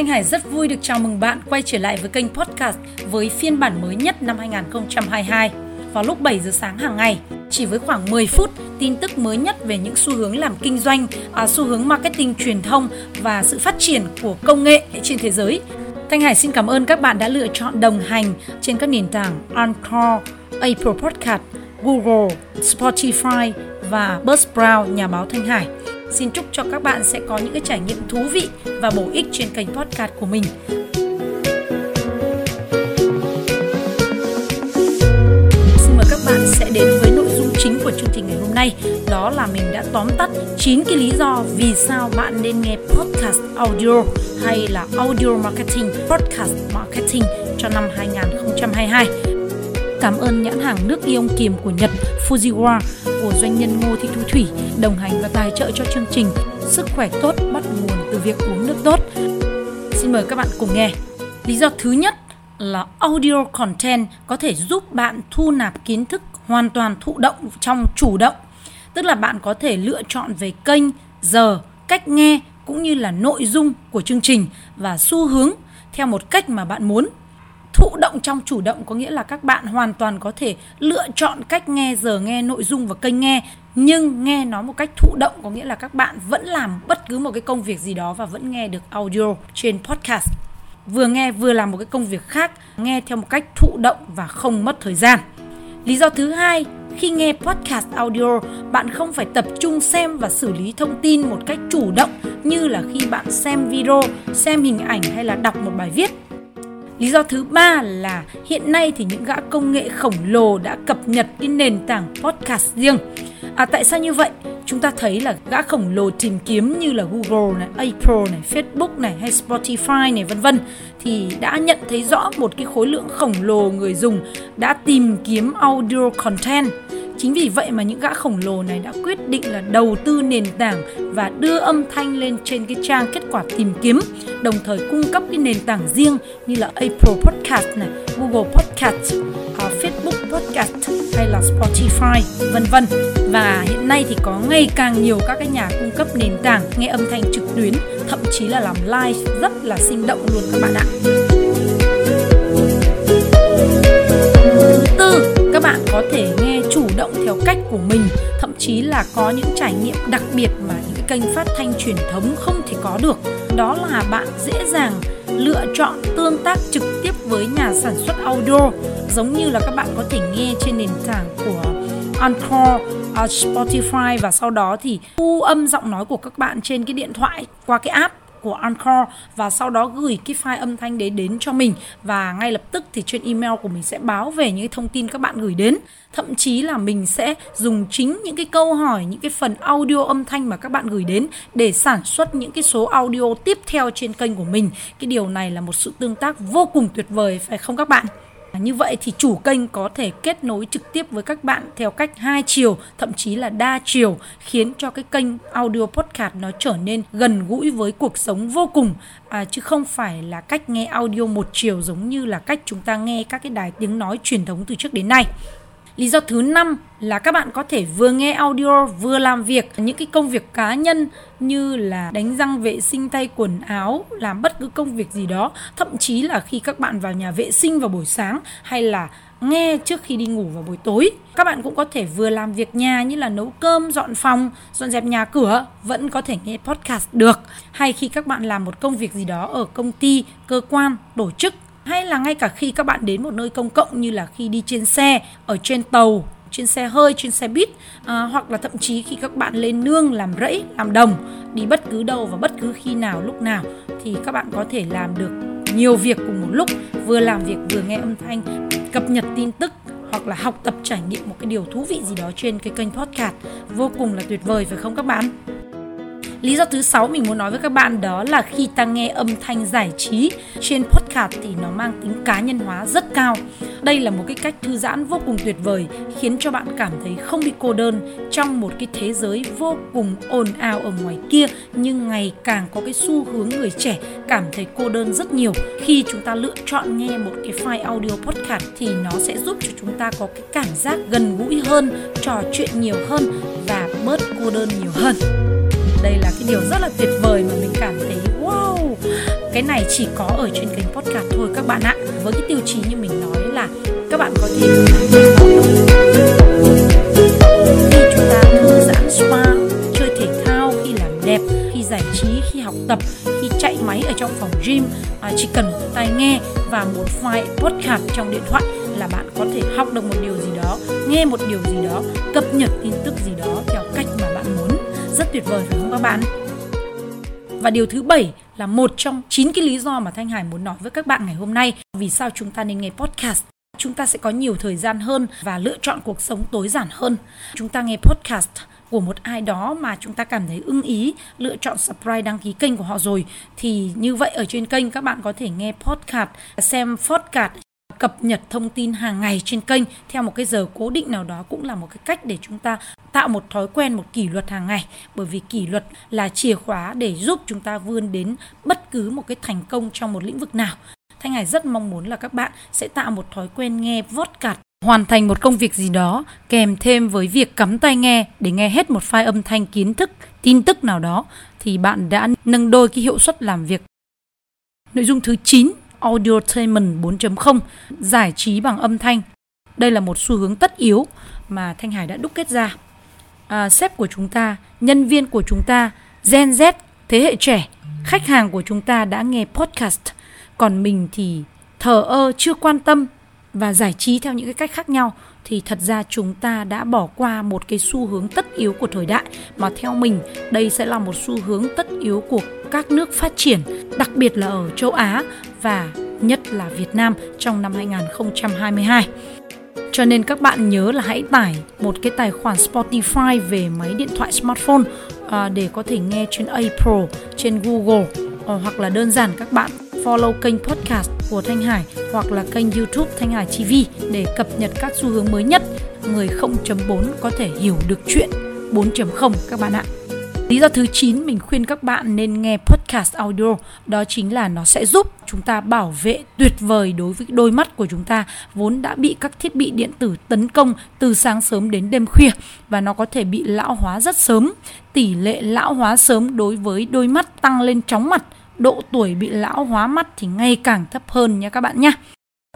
Thanh Hải rất vui được chào mừng bạn quay trở lại với kênh podcast với phiên bản mới nhất năm 2022. Vào lúc 7 giờ sáng hàng ngày, chỉ với khoảng 10 phút, tin tức mới nhất về những xu hướng làm kinh doanh, xu hướng marketing truyền thông và sự phát triển của công nghệ trên thế giới. Thanh Hải xin cảm ơn các bạn đã lựa chọn đồng hành trên các nền tảng Anchor, Apple Podcast, Google, Spotify và Buzzsprout nhà báo Thanh Hải. Xin chúc cho các bạn sẽ có những cái trải nghiệm thú vị và bổ ích trên kênh podcast của mình. Xin mời các bạn sẽ đến với nội dung chính của chương trình ngày hôm nay. Đó là mình đã tóm tắt 9 cái lý do vì sao bạn nên nghe podcast audio hay là audio marketing, podcast marketing cho năm 2022. Cảm ơn nhãn hàng nước ion kiềm của Nhật Fujiwara của doanh nhân Ngô Thị Thu Thủy đồng hành và tài trợ cho chương trình Sức khỏe tốt bắt nguồn từ việc uống nước tốt. Xin mời các bạn cùng nghe. Lý do thứ nhất là audio content có thể giúp bạn thu nạp kiến thức hoàn toàn thụ động trong chủ động. Tức là bạn có thể lựa chọn về kênh, giờ, cách nghe cũng như là nội dung của chương trình và xu hướng theo một cách mà bạn muốn. Thụ động trong chủ động có nghĩa là các bạn hoàn toàn có thể lựa chọn cách nghe, giờ nghe, nội dung và kênh nghe, nhưng nghe nó một cách thụ động có nghĩa là các bạn vẫn làm bất cứ một cái công việc gì đó và vẫn nghe được audio trên podcast. Vừa nghe vừa làm một cái công việc khác, nghe theo một cách thụ động và không mất thời gian. Lý do thứ hai, khi nghe podcast audio, bạn không phải tập trung xem và xử lý thông tin một cách chủ động như là khi bạn xem video, xem hình ảnh hay là đọc một bài viết. Lý do thứ ba là hiện nay thì những gã công nghệ khổng lồ đã cập nhật cái nền tảng podcast riêng. Tại sao như vậy? Chúng ta thấy là gã khổng lồ tìm kiếm như là Google này, Apple này, Facebook này hay Spotify này vân vân thì đã nhận thấy rõ một cái khối lượng khổng lồ người dùng đã tìm kiếm audio content. Chính vì vậy mà những gã khổng lồ này đã quyết định là đầu tư nền tảng và đưa âm thanh lên trên cái trang kết quả tìm kiếm, đồng thời cung cấp cái nền tảng riêng như là Apple Podcast này, Google Podcast, Facebook Podcast hay là Spotify vân vân. Và hiện nay thì có ngày càng nhiều các cái nhà cung cấp nền tảng nghe âm thanh trực tuyến, thậm chí là làm live rất là sinh động luôn các bạn ạ. Thứ tư, các bạn có thể nghe chủ động theo cách của mình, thậm chí là có những trải nghiệm đặc biệt mà những cái kênh phát thanh truyền thống không thể có được. Đó là bạn dễ dàng lựa chọn tương tác trực tiếp với nhà sản xuất audio, giống như là các bạn có thể nghe trên nền tảng của Anchor, Spotify và sau đó thì thu âm giọng nói của các bạn trên cái điện thoại qua cái app của Anchor và sau đó gửi cái file âm thanh đấy đến cho mình và ngay lập tức thì trên email của mình sẽ báo về những thông tin các bạn gửi đến. Thậm chí là mình sẽ dùng chính những cái câu hỏi, những cái phần audio âm thanh mà các bạn gửi đến để sản xuất những cái số audio tiếp theo trên kênh của mình. Cái điều này là một sự tương tác vô cùng tuyệt vời phải không các bạn? Như vậy thì chủ kênh có thể kết nối trực tiếp với các bạn theo cách hai chiều, thậm chí là đa chiều, khiến cho cái kênh audio podcast nó trở nên gần gũi với cuộc sống vô cùng, chứ không phải là cách nghe audio một chiều giống như là cách chúng ta nghe các cái đài tiếng nói truyền thống từ trước đến nay. Lý do thứ 5 là các bạn có thể vừa nghe audio vừa làm việc, những cái công việc cá nhân như là đánh răng, vệ sinh thay quần áo, làm bất cứ công việc gì đó. Thậm chí là khi các bạn vào nhà vệ sinh vào buổi sáng hay là nghe trước khi đi ngủ vào buổi tối. Các bạn cũng có thể vừa làm việc nhà như là nấu cơm, dọn phòng, dọn dẹp nhà cửa, vẫn có thể nghe podcast được. Hay khi các bạn làm một công việc gì đó ở công ty, cơ quan, tổ chức. Hay là ngay cả khi các bạn đến một nơi công cộng như là khi đi trên xe, ở trên tàu, trên xe hơi, trên xe buýt hoặc là thậm chí khi các bạn lên nương, làm rẫy, làm đồng, đi bất cứ đâu và bất cứ khi nào, lúc nào thì các bạn có thể làm được nhiều việc cùng một lúc, vừa làm việc vừa nghe âm thanh, cập nhật tin tức hoặc là học tập trải nghiệm một cái điều thú vị gì đó trên cái kênh podcast. Vô cùng là tuyệt vời phải không các bạn? Lý do thứ 6 mình muốn nói với các bạn đó là khi ta nghe âm thanh giải trí trên podcast thì nó mang tính cá nhân hóa rất cao. Đây là một cái cách thư giãn vô cùng tuyệt vời, khiến cho bạn cảm thấy không bị cô đơn trong một cái thế giới vô cùng ồn ào ở ngoài kia. Nhưng ngày càng có cái xu hướng người trẻ cảm thấy cô đơn rất nhiều. Khi chúng ta lựa chọn nghe một cái file audio podcast thì nó sẽ giúp cho chúng ta có cái cảm giác gần gũi hơn, trò chuyện nhiều hơn và bớt cô đơn nhiều hơn. Đây là cái điều rất là tuyệt vời mà mình cảm thấy wow, Cái này chỉ có ở trên kênh podcast thôi các bạn ạ. Với cái tiêu chí như mình nói là các bạn có thể khi chúng ta thư giãn spa, chơi thể thao, khi làm đẹp, khi giải trí, khi học tập, khi chạy máy ở trong phòng gym, chỉ cần tai nghe và một file podcast trong điện thoại là bạn có thể học được một điều gì đó, nghe một điều gì đó, cập nhật tin tức gì đó theo cách mà bạn muốn. Rất tuyệt vời phải không các bạn? Và điều thứ 7 là một trong 9 cái lý do mà Thanh Hải muốn nói với các bạn ngày hôm nay. Vì sao chúng ta nên nghe podcast? Chúng ta sẽ có nhiều thời gian hơn và lựa chọn cuộc sống tối giản hơn. Chúng ta nghe podcast của một ai đó mà chúng ta cảm thấy ưng ý, lựa chọn subscribe, đăng ký kênh của họ rồi. Thì như vậy ở trên kênh các bạn có thể nghe podcast, xem podcast, cập nhật thông tin hàng ngày trên kênh theo một cái giờ cố định nào đó, cũng là một cái cách để chúng ta tạo một thói quen, một kỷ luật hàng ngày. Bởi vì kỷ luật là chìa khóa để giúp chúng ta vươn đến bất cứ một cái thành công trong một lĩnh vực nào. Thanh Hải rất mong muốn là các bạn sẽ tạo một thói quen nghe podcast, hoàn thành một công việc gì đó kèm thêm với việc cắm tai nghe để nghe hết một file âm thanh kiến thức, tin tức nào đó thì bạn đã nâng đôi cái hiệu suất làm việc. Nội dung thứ 9, Audiotainment 4.0, giải trí bằng âm thanh. Đây là một xu hướng tất yếu mà Thanh Hải đã đúc kết ra. Sếp của chúng ta, nhân viên của chúng ta, Gen Z, thế hệ trẻ, khách hàng của chúng ta đã nghe podcast. Còn mình thì thờ ơ, chưa quan tâm và giải trí theo những cái cách khác nhau. Thì thật ra chúng ta đã bỏ qua một cái xu hướng tất yếu của thời đại. Mà theo mình, đây sẽ là một xu hướng tất yếu của các nước phát triển, đặc biệt là ở châu Á và nhất là Việt Nam trong năm 2022. Cho nên các bạn nhớ là hãy tải một cái tài khoản Spotify về máy điện thoại smartphone để có thể nghe trên Apple, trên Google, hoặc là đơn giản các bạn follow kênh podcast của Thanh Hải hoặc là kênh YouTube Thanh Hải TV để cập nhật các xu hướng mới nhất. Người 0.4 có thể hiểu được chuyện 4.0 các bạn ạ. Lý do thứ 9 mình khuyên các bạn nên nghe podcast audio, đó chính là nó sẽ giúp chúng ta bảo vệ tuyệt vời đối với đôi mắt của chúng ta vốn đã bị các thiết bị điện tử tấn công từ sáng sớm đến đêm khuya, và nó có thể bị lão hóa rất sớm. Tỷ lệ lão hóa sớm đối với đôi mắt tăng lên chóng mặt, độ tuổi bị lão hóa mắt thì ngày càng thấp hơn nha các bạn nhé.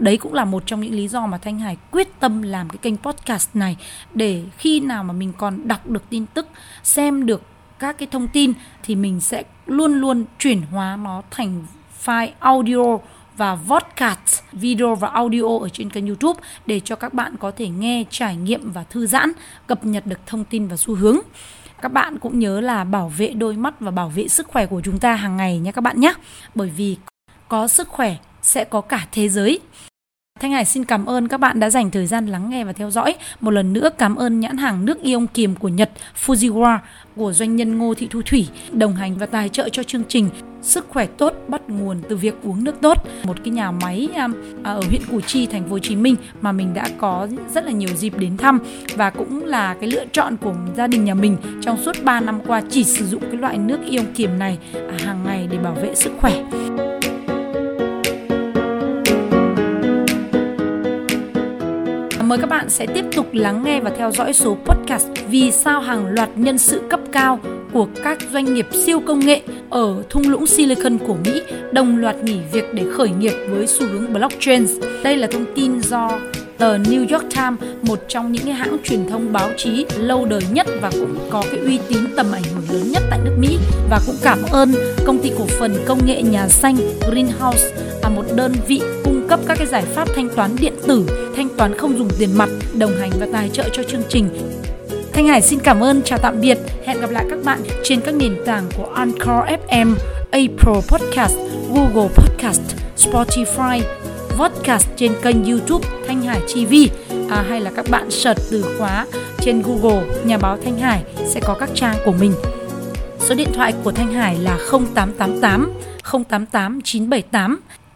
Đấy cũng là một trong những lý do mà Thanh Hải quyết tâm làm cái kênh podcast này, để khi nào mà mình còn đọc được tin tức, xem được các cái thông tin thì mình sẽ luôn luôn chuyển hóa nó thành file audio và podcast, video và audio ở trên kênh YouTube để cho các bạn có thể nghe, trải nghiệm và thư giãn, cập nhật được thông tin và xu hướng. Các bạn cũng nhớ là bảo vệ đôi mắt và bảo vệ sức khỏe của chúng ta hàng ngày nhé các bạn nhé. Bởi vì có sức khỏe sẽ có cả thế giới. Thanh Hải xin cảm ơn các bạn đã dành thời gian lắng nghe và theo dõi. Một lần nữa cảm ơn nhãn hàng nước ion kiềm của Nhật Fujiwara của doanh nhân Ngô Thị Thu Thủy đồng hành và tài trợ cho chương trình Sức khỏe tốt bắt nguồn từ việc uống nước tốt, một cái nhà máy ở huyện Củ Chi, thành phố Hồ Chí Minh mà mình đã có rất là nhiều dịp đến thăm, và cũng là cái lựa chọn của gia đình nhà mình trong suốt 3 năm qua chỉ sử dụng cái loại nước ion kiềm này hàng ngày để bảo vệ sức khỏe. Mời các bạn sẽ tiếp tục lắng nghe và theo dõi số podcast Vì sao hàng loạt nhân sự cấp cao của các doanh nghiệp siêu công nghệ ở thung lũng Silicon của Mỹ đồng loạt nghỉ việc để khởi nghiệp với xu hướng blockchain. Đây là thông tin do tờ New York Times, một trong những hãng truyền thông báo chí lâu đời nhất và cũng có cái uy tín, tầm ảnh hưởng lớn nhất tại nước Mỹ. Và cũng cảm ơn công ty cổ phần công nghệ nhà xanh Greenhouse, là một đơn vị cung cấp các cái giải pháp thanh toán điện tử, thanh toán không dùng tiền mặt, đồng hành và tài trợ cho chương trình. Thanh Hải xin cảm ơn, chào tạm biệt. Hẹn gặp lại các bạn trên các nền tảng của Anchor FM, Apple Podcast, Google Podcast, Spotify, podcast trên kênh YouTube Thanh Hải TV, hay là các bạn search từ khóa trên Google Nhà báo Thanh Hải sẽ có các trang của mình. Số điện thoại của Thanh Hải là 0888 088 978.